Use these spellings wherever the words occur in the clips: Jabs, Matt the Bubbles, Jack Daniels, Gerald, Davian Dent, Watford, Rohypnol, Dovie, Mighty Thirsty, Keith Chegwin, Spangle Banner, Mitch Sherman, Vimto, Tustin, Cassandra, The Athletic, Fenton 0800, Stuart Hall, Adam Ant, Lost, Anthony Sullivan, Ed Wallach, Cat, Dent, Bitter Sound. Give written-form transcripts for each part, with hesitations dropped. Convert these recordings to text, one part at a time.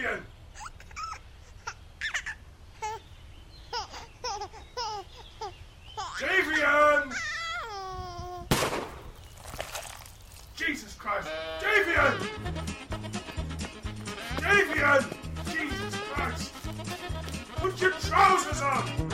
Davian! Davian! Jesus Christ! Davian! Davian! Jesus Christ! Put your trousers on!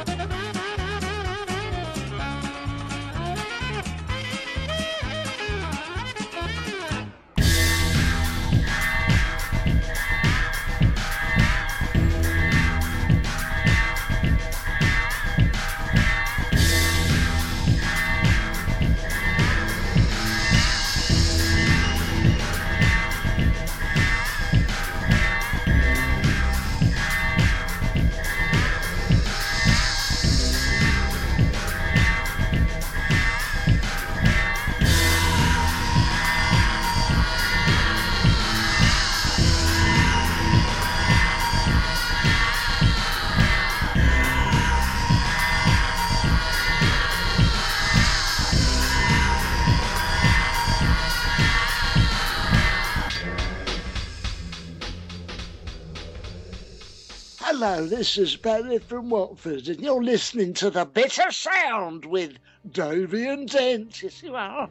Hello, this is Barry from Watford, and you're listening to the Bitter Sound with Dovie and Dent. Yes, you are.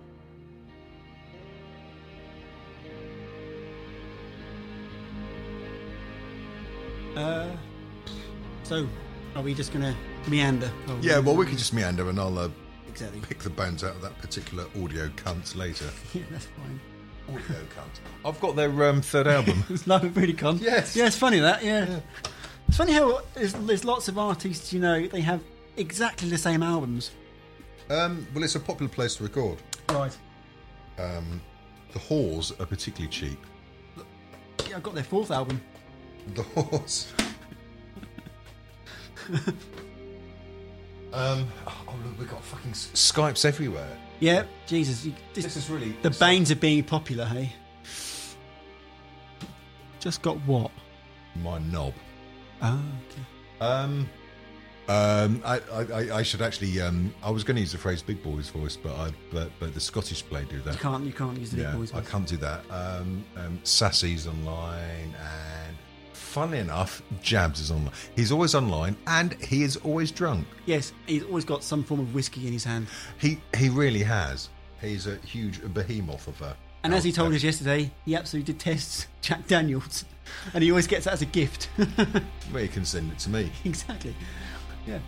So are we just gonna meander? Yeah, well, we can just meander, and I'll exactly pick the bones out of that particular audio cunt later. Yeah, that's fine. Audio cunt. I've got their third album. It's Live at Bootycon. Yes. Yeah, it's funny that. Yeah. It's funny how there's lots of artists, you know, they have exactly the same albums. Well, it's a popular place to record. Right. The Whores are particularly cheap. Yeah, I got their fourth album. The Whores. Oh, look, we've got fucking Skypes everywhere. Yeah, Jesus. This is really... The banes of being popular, hey? Just got what? My knob. Oh, okay. I should actually. I was going to use the phrase "big boy's voice," but the Scottish play do that. You can't use the big boy's voice. I can't do that. Sassy's online, and funnily enough, Jabs is online. He's always online, and he is always drunk. Yes, he's always got some form of whiskey in his hand. He really has. He's a huge behemoth of a. And as he told us yesterday, he absolutely detests Jack Daniels. And he always gets that as a gift. Well, you can send it to me. Exactly. Yeah.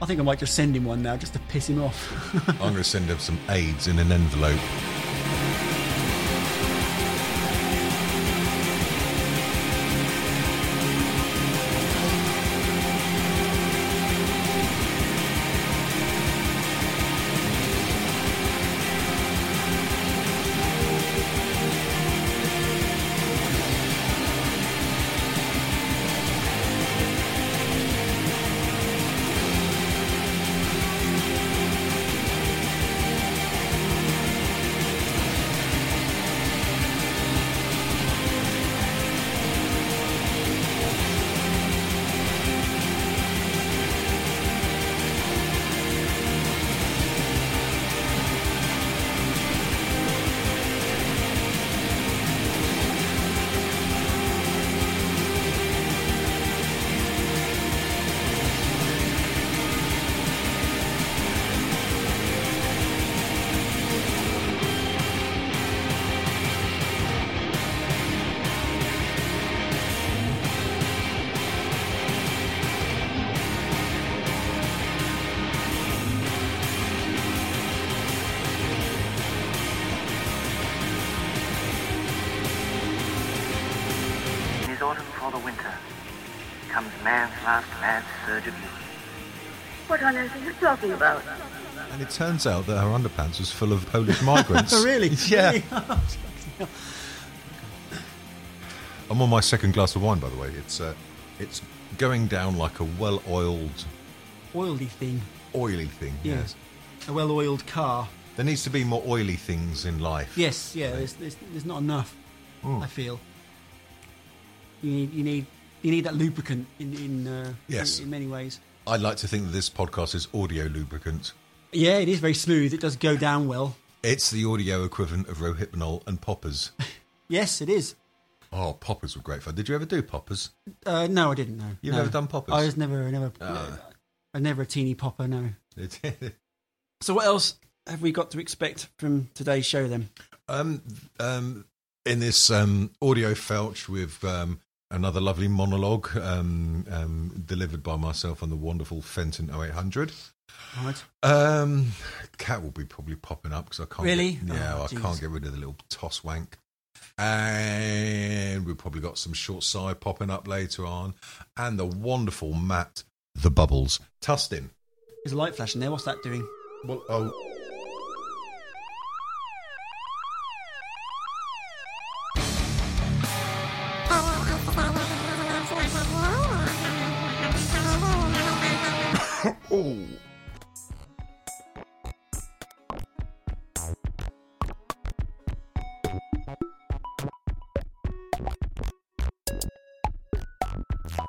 I think I might just send him one now, just to piss him off. I'm going to send him some AIDS in an envelope. About. And it turns out that her underpants was full of Polish migrants. Really? Yeah. I'm on my second glass of wine, by the way. It's going down like a well-oiled... Oily thing. Oily thing, yeah. Yes. A well-oiled car. There needs to be more oily things in life. Yes, yeah, there's not enough, I feel. You need that lubricant in many ways. I'd like to think that this podcast is audio lubricant. Yeah, it is very smooth. It does go down well. It's the audio equivalent of Rohypnol and poppers. Yes, it is. Oh, poppers were great fun. Did you ever do poppers? No, I didn't, no. You've never done poppers? I was never a teeny popper, no. So what else have we got to expect from today's show then? In this audio felch with another lovely monologue delivered by myself on the wonderful Fenton 0800. Right. Cat will be probably popping up because I can't. Really? I can't get rid of the little toss wank. And we've probably got some short side popping up later on. And the wonderful Matt the Bubbles. Tustin. There's a light flash in there. What's that doing? Well, oh.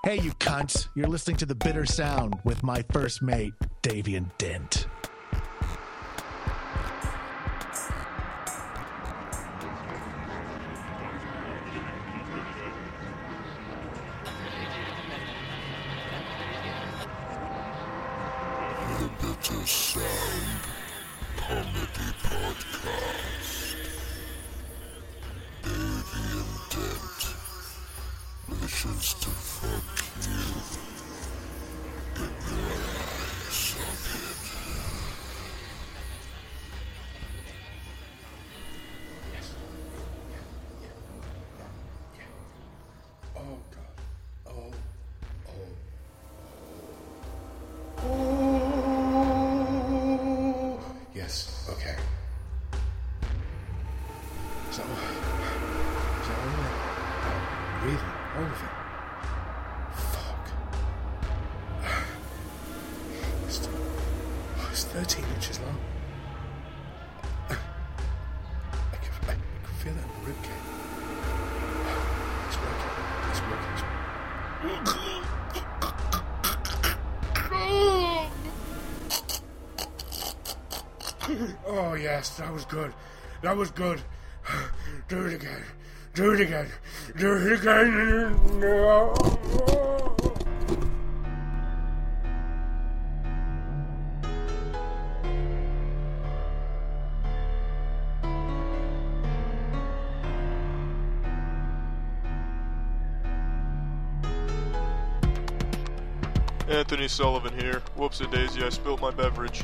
Hey, you cunts. You're listening to The Bitter Sound with my first mate, Davian Dent. The Bitter Sound Comedy Podcast. Davian Dent listens to fuck you. Get your eyes on it. Oh, God. Oh. Yes, okay. So, really, all of it. It's 13 inches long. I can feel it in the ribcage. It's working. Oh, yes, that was good. That was good. Do it again. Do it again. Do it again. No. Anthony Sullivan here. Whoops-a-daisy, I spilt my beverage.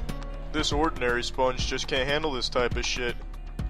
This ordinary sponge just can't handle this type of shit.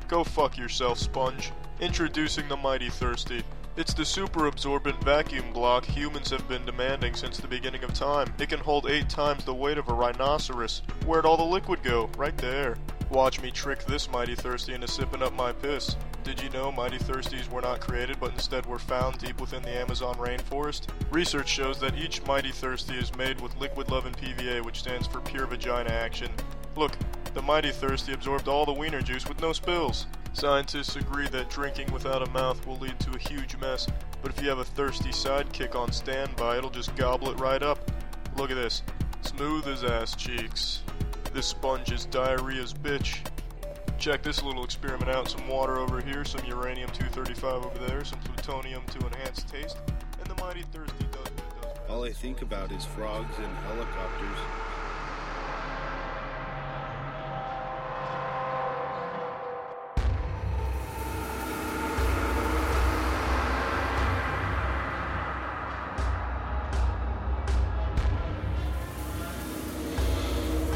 Go fuck yourself, sponge. Introducing the Mighty Thirsty. It's the super-absorbent vacuum block humans have been demanding since the beginning of time. It can hold 8 times the weight of a rhinoceros. Where'd all the liquid go? Right there. Watch me trick this Mighty Thirsty into sipping up my piss. Did you know Mighty Thirsties were not created but instead were found deep within the Amazon rainforest? Research shows that each Mighty Thirsty is made with liquid love and PVA, which stands for pure vagina action. Look, the Mighty Thirsty absorbed all the wiener juice with no spills. Scientists agree that drinking without a mouth will lead to a huge mess, but if you have a thirsty sidekick on standby, it'll just gobble it right up. Look at this. Smooth as ass cheeks. This sponge is diarrhea's bitch. Check this little experiment out. Some water over here, some uranium-235 over there, some plutonium to enhance taste, and the Mighty Thirsty does what it does. All I think about is frogs and helicopters.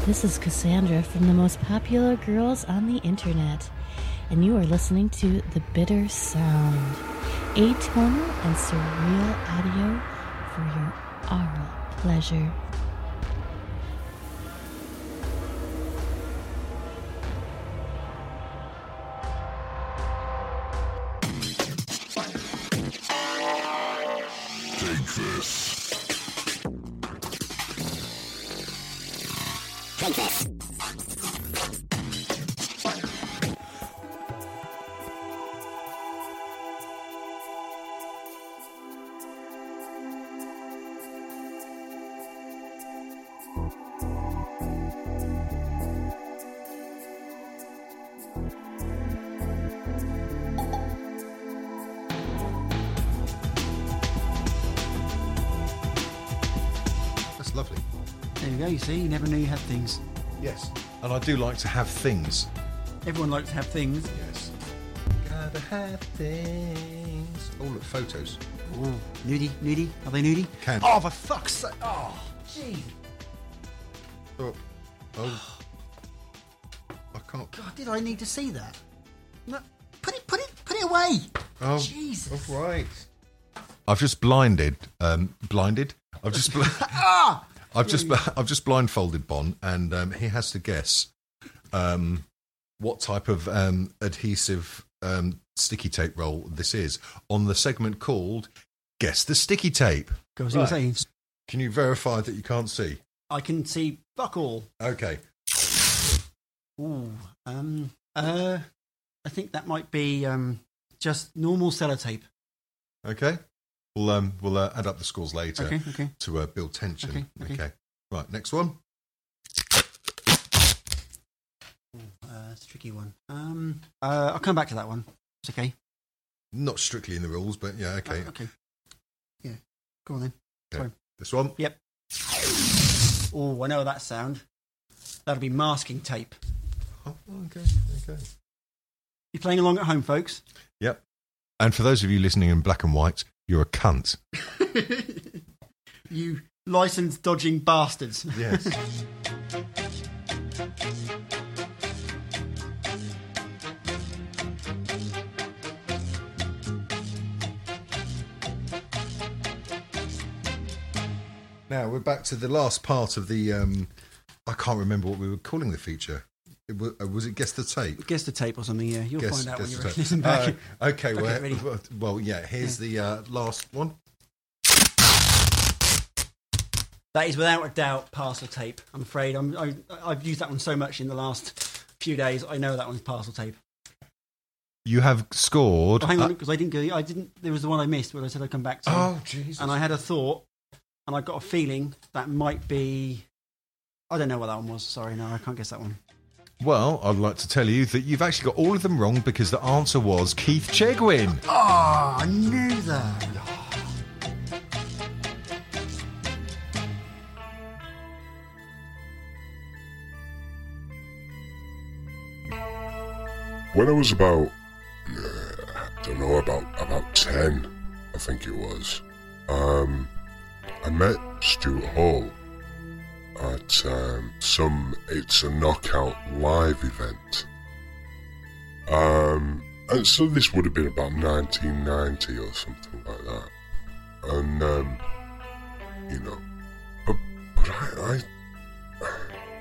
This is Cassandra from the most popular girls on the internet, and you are listening to The Bitter Sound, atonal and surreal audio for your oral pleasure. lovely. There you go, you see, you never knew you had things. Yes. And I do like to have things. Everyone likes to have things. Yes. Gotta have things. Oh, look, photos. Oh, nudie. Are they nudie? Can. Oh, for fuck's sake. Oh, gee. Oh. I can't. God, did I need to see that? No. Put it away. Oh, Jesus. All right. I've just blindfolded Bon, and he has to guess what type of adhesive sticky tape roll this is on the segment called Guess the Sticky Tape. Goes right. Insane. Can you verify that you can't see? I can see fuck all. Okay. Ooh. I think that might be just normal sellotape. Okay. We'll add up the scores later to build tension. Okay. Right, next one. It's a tricky one. I'll come back to that one. It's okay. Not strictly in the rules, but yeah, okay. Yeah, go on then. Okay. Sorry. This one? Yep. Oh, I know that sound. That'll be masking tape. Oh, okay. You're playing along at home, folks? Yep. And for those of you listening in black and white, you're a cunt. You licensed dodging bastards. Yes. Now, we're back to the last part of the... I can't remember what we were calling the feature. Was it Guess the Tape? Guess the Tape or something, yeah. You'll find out when you listen back. Okay, here's the last one. That is without a doubt parcel tape, I'm afraid. I've used that one so much in the last few days, I know that one's parcel tape. You have scored... Oh, hang on, because I didn't. There was the one I missed where I said I'd come back to. Oh, Jesus. And I had a thought, and I got a feeling that might be... I don't know what that one was. Sorry, no, I can't guess that one. Well, I'd like to tell you that you've actually got all of them wrong because the answer was Keith Chegwin. Oh, I knew that. When I was about, about 10, I think it was, I met Stuart Hall at some It's a Knockout live event. And so this would have been about 1990 or something like that. And, but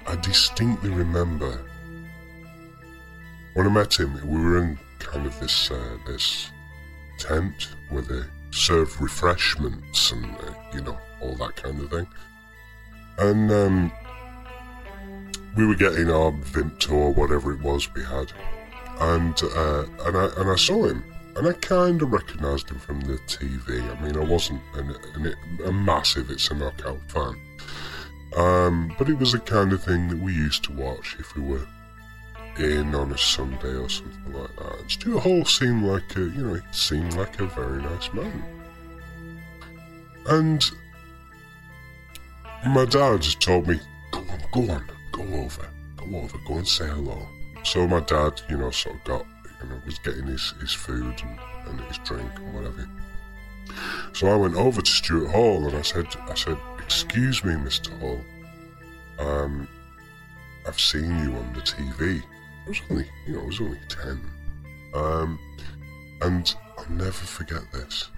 I distinctly remember when I met him, we were in kind of this tent where they served refreshments and, all that kind of thing. And we were getting our Vimto or whatever it was we had, and I saw him, and I kind of recognised him from the TV. I mean, I wasn't a massive It's a Knockout fan, but it was the kind of thing that we used to watch if we were in on a Sunday or something like that. And Stuart Hall seemed like a very nice man, and. My dad just told me, go over, go and say hello. So my dad, sort of got, was getting his food and his drink and whatever. So I went over to Stuart Hall and I said, excuse me, Mr. Hall, I've seen you on the TV. I was only 10. And I'll never forget this.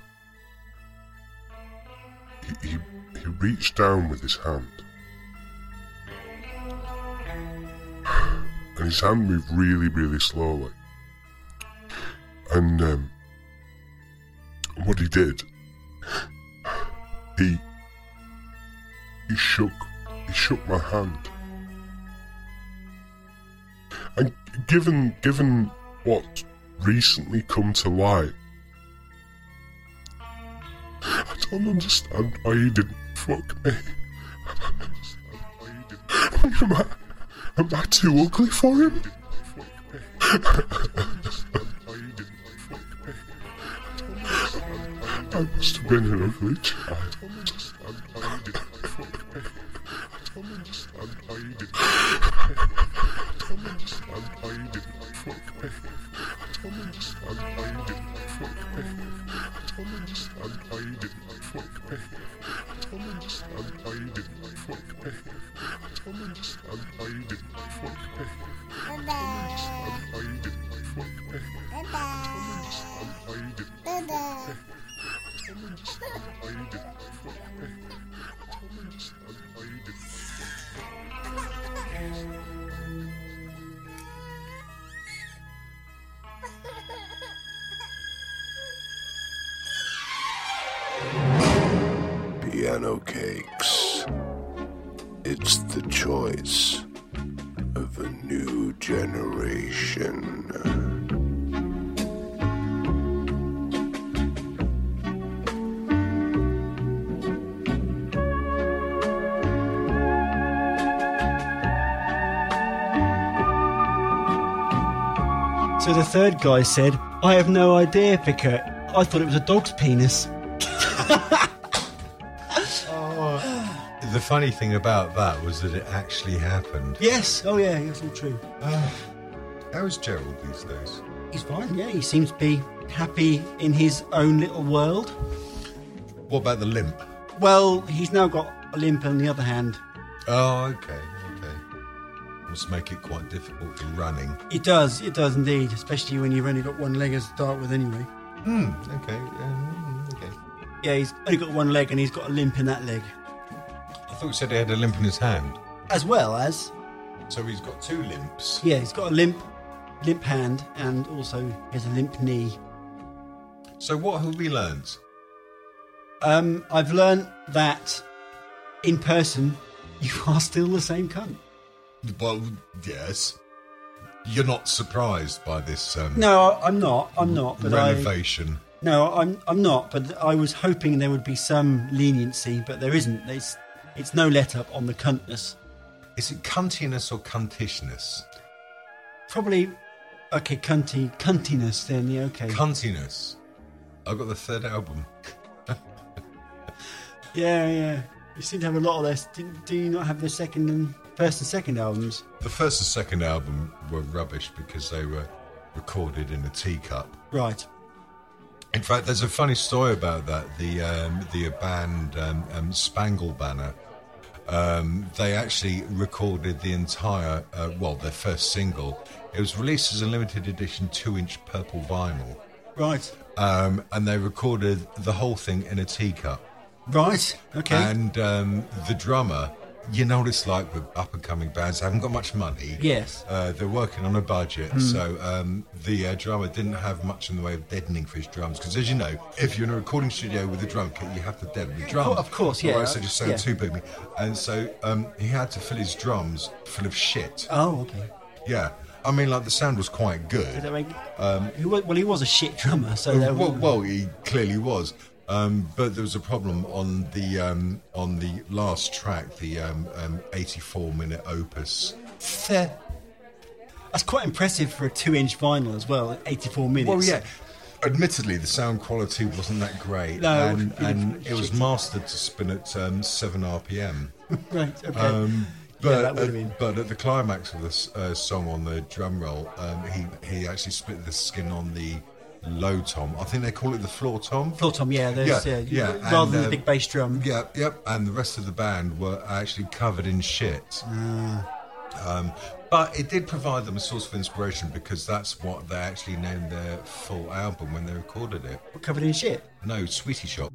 He reached down with his hand. And his hand moved really, really slowly. And what he did, he shook my hand. And given what recently come to light, I don't understand why he didn't fuck me. I don't understand why he didn't. Am I too ugly for him? I must have been an ugly child. I don't understand why he didn't fuck me. Piano cakes. It's the choice of a new generation. So the third guy said, I have no idea, Pickett. I thought it was a dog's penis. Oh. The funny thing about that was that it actually happened. Yes. Oh, yeah, it's all true. How is Gerald these days? He's fine, yeah. He seems to be happy in his own little world. What about the limp? Well, he's now got a limp on the other hand. Oh, okay. Must make it quite difficult for running. It does indeed, especially when you've only got one leg to start with anyway. Okay. Yeah, he's only got one leg and he's got a limp in that leg. I thought you said he had a limp in his hand. As well as... So he's got two limps. Yeah, he's got a limp hand and also he has a limp knee. So what have we learnt? I've learnt that in person you are still the same cunt. Well, yes. You're not surprised by this. No, I'm not. But renovation. I'm not. But I was hoping there would be some leniency, but there isn't. It's no let up on the cuntness. Is it cuntiness or cuntishness? Probably. Okay, cuntiness. Then yeah, okay. Cuntiness. I've got the third album. Yeah. You seem to have a lot of this. Do you not have the second and? First and second albums? The first and second album were rubbish because they were recorded in a teacup. Right. In fact, there's a funny story about that. The band Spangle Banner, they actually recorded the entire, their first single. It was released as a limited edition 2-inch purple vinyl. Right. And they recorded the whole thing in a teacup. Right, okay. And the drummer... You know what it's like with up-and-coming bands. They haven't got much money. Yes. They're working on a budget, so the drummer didn't have much in the way of deadening for his drums. Because, as you know, if you're in a recording studio with a drum kit, you have to deaden the drum. Oh, of course, yeah. Or else they just sound too boomy. And so he had to fill his drums full of shit. Oh, okay. Yeah. I mean, like, the sound was quite good. He was a shit drummer, so... he clearly was. But there was a problem on the last track, the 84-minute opus. That's quite impressive for a 2-inch vinyl as well, 84 minutes. Well, yeah. Admittedly, the sound quality wasn't that great. No, and it was mastered to spin at 7 RPM. Right, okay. But at the climax of this song on the drum roll, he actually split the skin on the... low tom. I think they call it the floor tom. Floor tom, yeah. Rather than the big bass drum. Yeah, yep. And the rest of the band were actually covered in shit. But it did provide them a source of inspiration because that's what they actually named their full album when they recorded it. What, covered in shit? No, Sweetie Shop.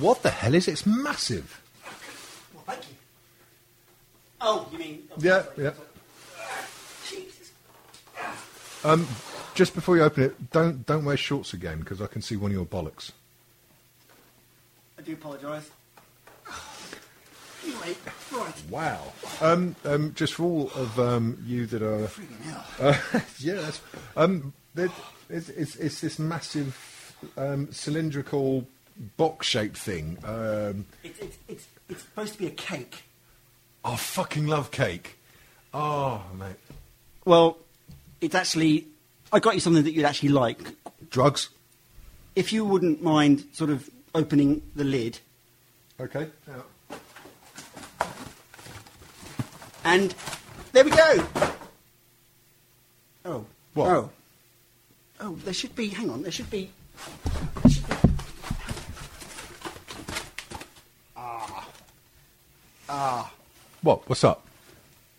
What the hell is it? It's massive. Well, thank you. Oh, you mean... Oh, yeah, sorry. Jesus. Just before you open it, don't wear shorts again, because I can see one of your bollocks. I do apologise. Anyway, right. Wow. Just for all of you that are... Freaking hell. Yeah, that's... It's this massive cylindrical box-shaped thing. It's supposed to be a cake. I fucking love cake. Oh, mate. Well, it's actually... I got you something that you'd actually like. Drugs? If you wouldn't mind sort of opening the lid. Okay. Yeah. And there we go. Oh. What? Oh, there should be... Hang on, there should be... Ah. What? What's up?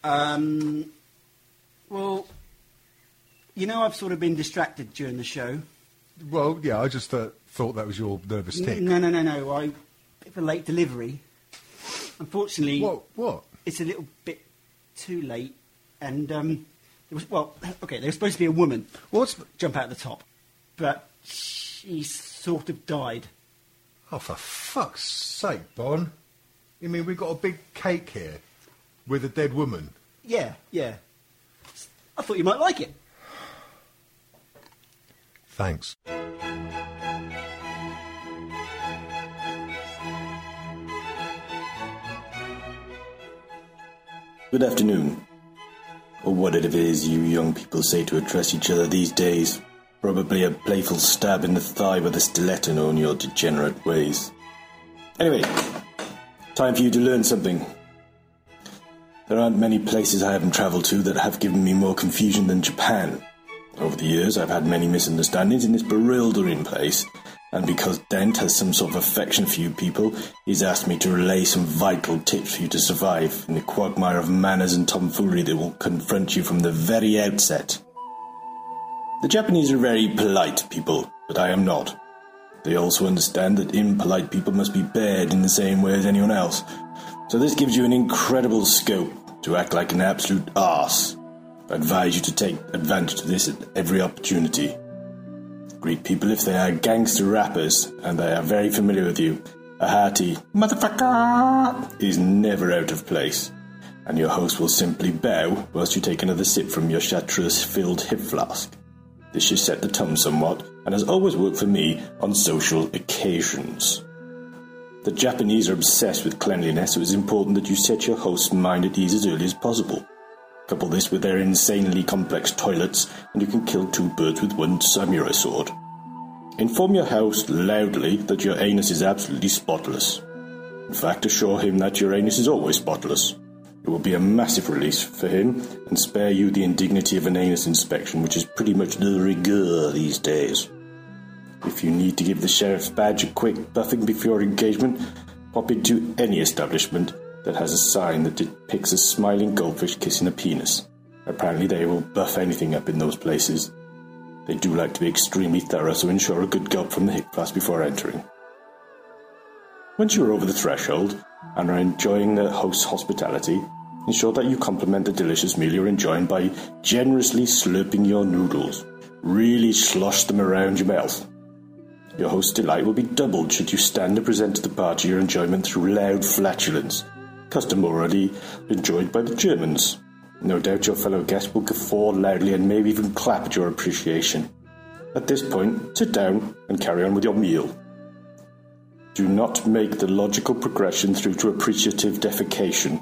Well... You know, I've sort of been distracted during the show. Well, yeah, I just thought that was your nervous tick. No. I bit of a late delivery. Unfortunately... What? It's a little bit too late. And, there was, well, okay, there was supposed to be a woman. What's... Jump out the top. But she sort of died. Oh, for fuck's sake, Bon. You mean we've got a big cake here with a dead woman? Yeah. I thought you might like it. Thanks. Good afternoon. Or what it is you young people say to address each other these days. Probably a playful stab in the thigh with a stiletto on your degenerate ways. Anyway, time for you to learn something. There aren't many places I haven't travelled to that have given me more confusion than Japan. Over the years, I've had many misunderstandings in this bewildering place, and because Dent has some sort of affection for you people, he's asked me to relay some vital tips for you to survive in the quagmire of manners and tomfoolery that will confront you from the very outset. The Japanese are very polite people, but I am not. They also understand that impolite people must be bared in the same way as anyone else, so this gives you an incredible scope to act like an absolute arse. I advise you to take advantage of this at every opportunity. Greet people if they are gangster rappers and they are very familiar with you. A hearty motherfucker is never out of place, and your host will simply bow whilst you take another sip from your chartreuse-filled hip flask. This should set the tone somewhat and has always worked for me on social occasions. The Japanese are obsessed with cleanliness, so it's important that you set your host's mind at ease as early as possible. Couple this with their insanely complex toilets, and you can kill two birds with one samurai sword. Inform your host loudly that your anus is absolutely spotless. In fact, assure him that your anus is always spotless. It will be a massive release for him, and spare you the indignity of an anus inspection, which is pretty much de rigueur these days. If you need to give the sheriff's badge a quick buffing before engagement, pop into any establishment that has a sign that depicts a smiling goldfish kissing a penis. Apparently they will buff anything up in those places. They do like to be extremely thorough, so ensure a good gulp from the hip flask before entering. Once you are over the threshold and are enjoying the host's hospitality, ensure that you complement the delicious meal you are enjoying by generously slurping your noodles. Really slosh them around your mouth. Your host's delight will be doubled should you stand and present to the party your enjoyment through loud flatulence, customarily enjoyed by the Germans. No doubt your fellow guests will guffaw loudly and maybe even clap at your appreciation. At this point, sit down and carry on with your meal. Do not make the logical progression through to appreciative defecation.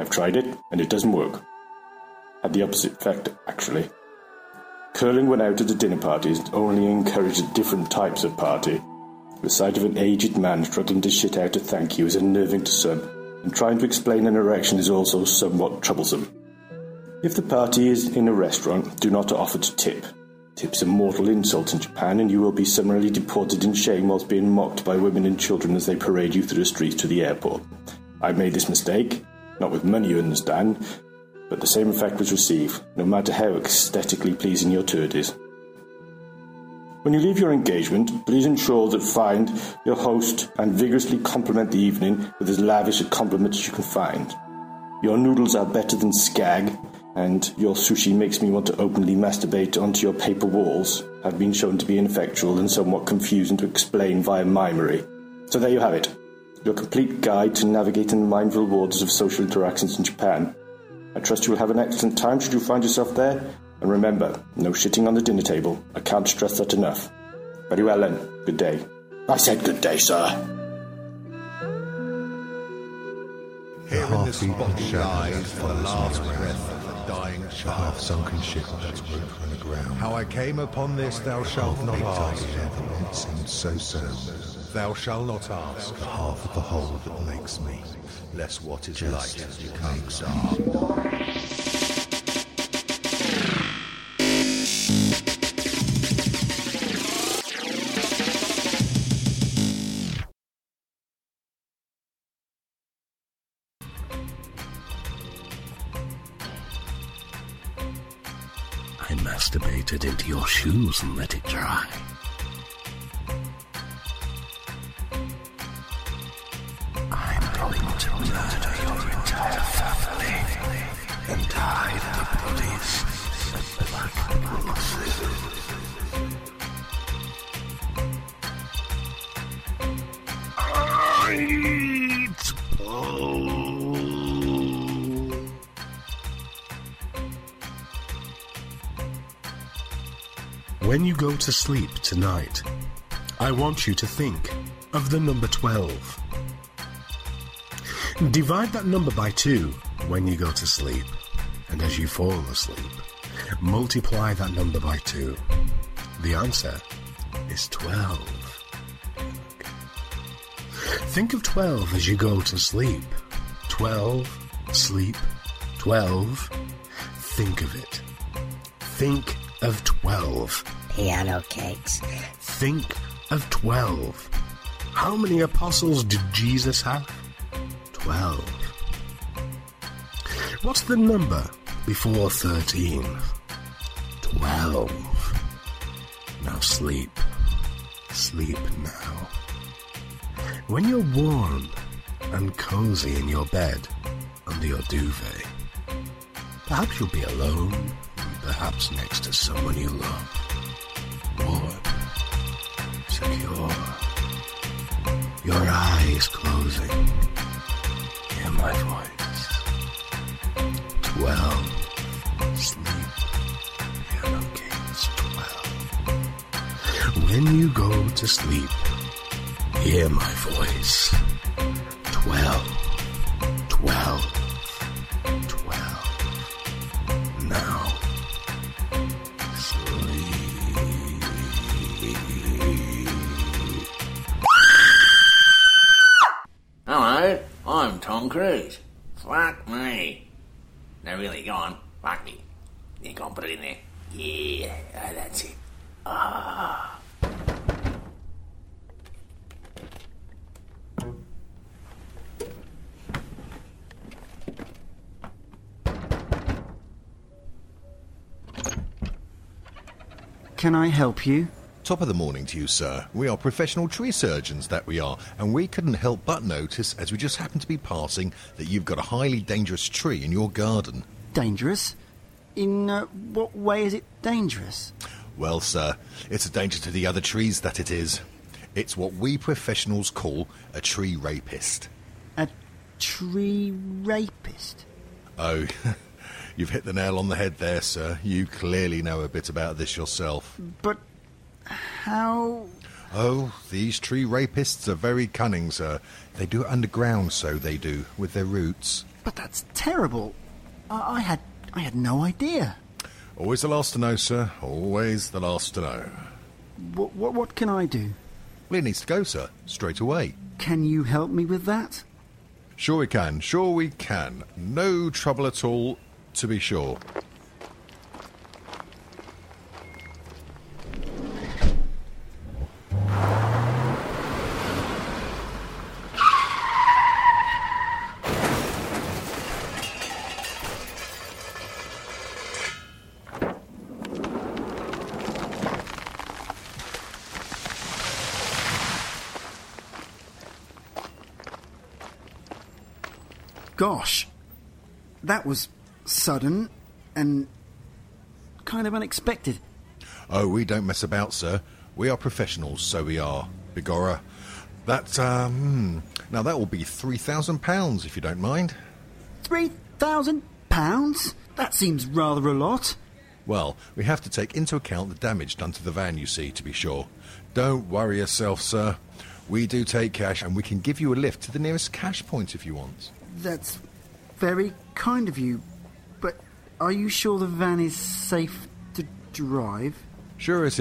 I've tried it, and it doesn't work. Had the opposite effect, actually. Curling when out at a dinner party is only encouraged at different types of party. The sight of an aged man struggling to shit out a thank you is unnerving to some, and trying to explain an erection is also somewhat troublesome. If the party is in a restaurant, do not offer to tip. Tip's a mortal insult in Japan, and you will be summarily deported in shame whilst being mocked by women and children as they parade you through the streets to the airport. I made this mistake, not with money you understand, but the same effect was received, no matter how aesthetically pleasing your turd is. When you leave your engagement, please ensure that find your host and vigorously compliment the evening with as lavish a compliment as you can find. Your noodles are better than skag, and your sushi makes me want to openly masturbate onto your paper walls have been shown to be ineffectual and somewhat confusing to explain via mimery. So there you have it, your complete guide to navigating the mindful waters of social interactions in Japan. I trust you will have an excellent time should you find yourself there, and remember, no shitting on the dinner table. I can't stress that enough. Very well then, good day. I said good day, sir. Here in this bottle lies the last breath of the dying child. Half-sunken ship that's broke from the ground. How I came upon this, thou shalt not ask. It seems so sound. Thou shalt not ask. The half of the whole that makes me, less what is light as you comes dark. It into your shoes and let it dry. I'm going to murder your entire family and hide the bodies in black boxes. When you go to sleep tonight, I want you to think of the number 12. Divide that number by 2 when you go to sleep, and as you fall asleep, multiply that number by 2. The answer is 12. Think of 12 as you go to sleep. 12, sleep, 12. Think of it. Think of 12. Piano cakes. Think of 12. How many apostles did Jesus have? 12. What's the number before 13? 12. Now sleep. Sleep now. When you're warm and cozy in your bed, under your duvet, perhaps you'll be alone, perhaps next to someone you love. Warm, secure, your eyes closing, hear my voice. 12, sleep, piano case, 12. When you go to sleep, hear my voice. 12, 12. Cruise. Fuck me. No, really, go on. Fuck me. Yeah, go on, put it in there. Yeah, that's it. Ah. Can I help you? Top of the morning to you, sir. We are professional tree surgeons, that we are, and we couldn't help but notice, as we just happened to be passing, that you've got a highly dangerous tree in your garden. Dangerous? In what way is it dangerous? Well, sir, it's a danger to the other trees, that it is. It's what we professionals call a tree rapist. A tree rapist? Oh, you've hit the nail on the head there, sir. You clearly know a bit about this yourself. But... how? Oh, these tree rapists are very cunning, sir. They do it underground, so they do, with their roots. But that's terrible. I had no idea. Always the last to know, sir. Always the last to know. What can I do? Well, it needs to go, sir. Straight away. Can you help me with that? Sure we can. Sure we can. No trouble at all, to be sure. Gosh, that was sudden and kind of unexpected. Oh, we don't mess about, sir. We are professionals, so we are. Begorra. That, now that will be £3,000, if you don't mind. £3,000? That seems rather a lot. Well, we have to take into account the damage done to the van, you see, to be sure. Don't worry yourself, sir. We do take cash, and we can give you a lift to the nearest cash point if you want. That's very kind of you, but are you sure the van is safe to drive? Sure it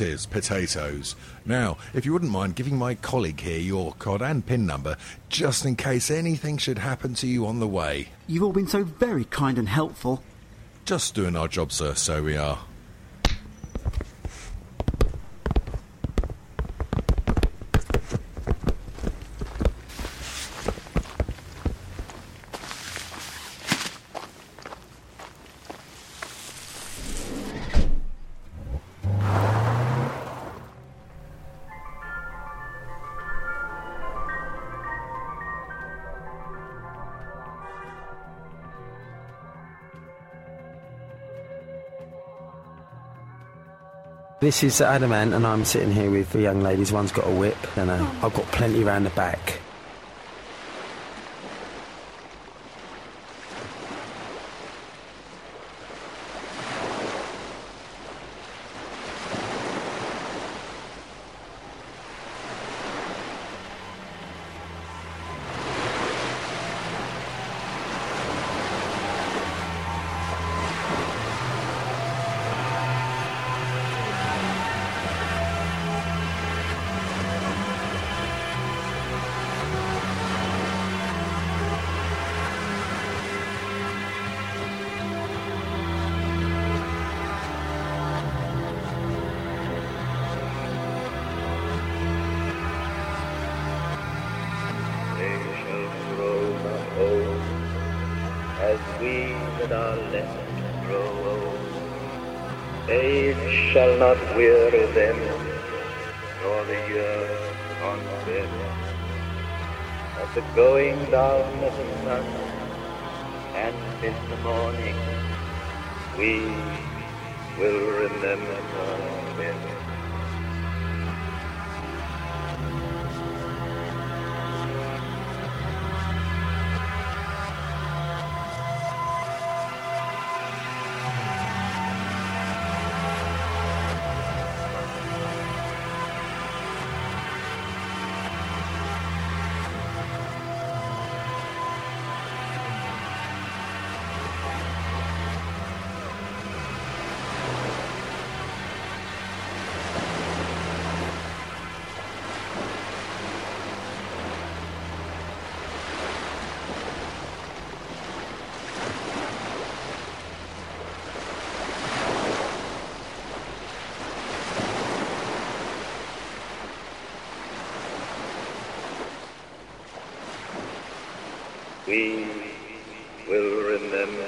is, potatoes. Now, if you wouldn't mind giving my colleague here your cod and PIN number, just in case anything should happen to you on the way. You've all been so very kind and helpful. Just doing our job, sir, so we are. This is Adam Ant, and I'm sitting here with the young ladies. One's got a whip, and I've got plenty round the back. We will remember them.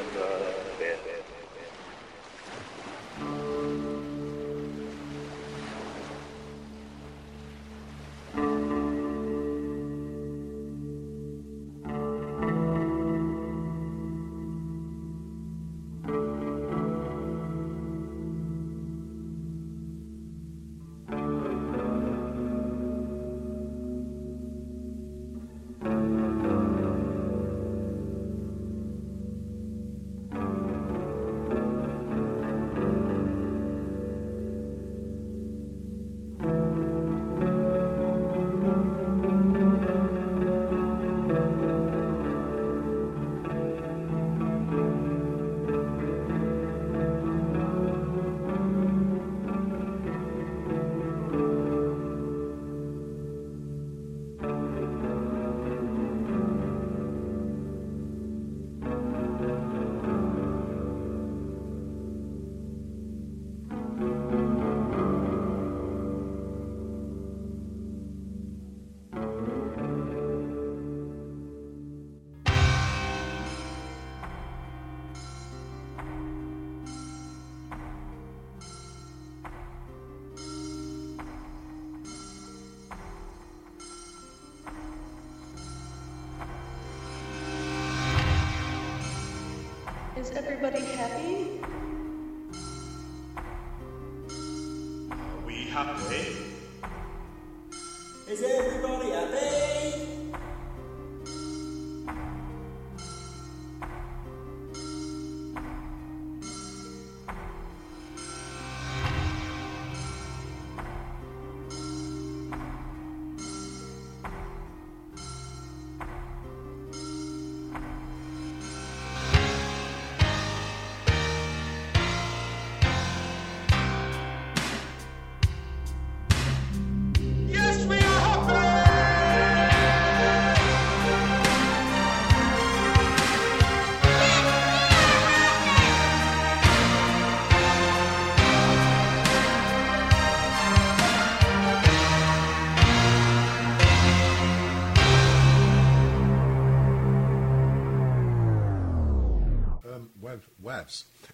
Is everybody happy? Are we happy? Is everybody happy?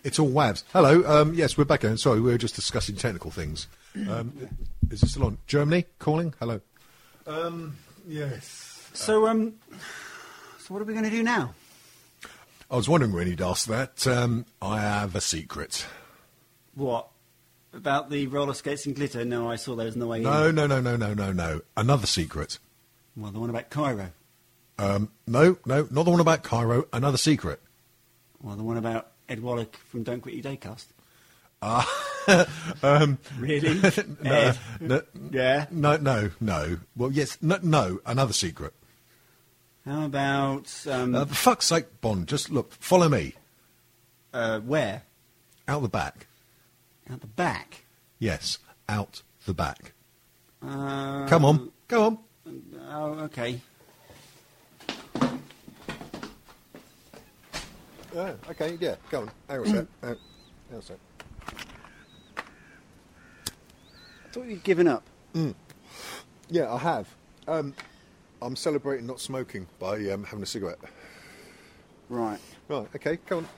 It's all wabs. Hello. Yes, we're back again. Sorry, we were just discussing technical things. Is this still on? Germany calling? Hello. Yes. So what are we going to do now? I was wondering when you'd ask that. I have a secret. What? About the roller skates and glitter? No, I saw those on the way in. No. Another secret. Well, the one about Cairo. No, not the one about Cairo. Another secret. Well, the one about Ed Wallach from Don't Quit Your Daycast. Really? No. Well, yes, no, another secret. How about... for fuck's sake, Bond, just look, follow me. Where? Out the back. Out the back? Yes, out the back. Come on, go on. Oh, okay. Oh, okay, yeah, go on. Hang on a sec. I thought you'd given up. Mm. Yeah, I have. I'm celebrating not smoking by having a cigarette. Right, okay, go on.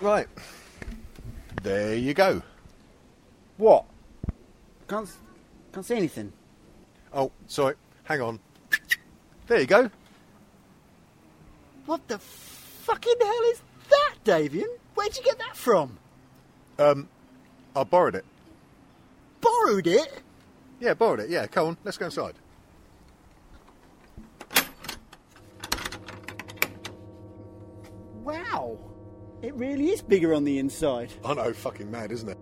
Right. There you go. What? Can't see anything. Oh, sorry. Hang on. There you go. What the fucking hell is that, Davian? Where'd you get that from? I borrowed it. Borrowed it? Yeah, borrowed it. Yeah, come on, let's go inside. Wow. It really is bigger on the inside. I know, fucking mad, isn't it?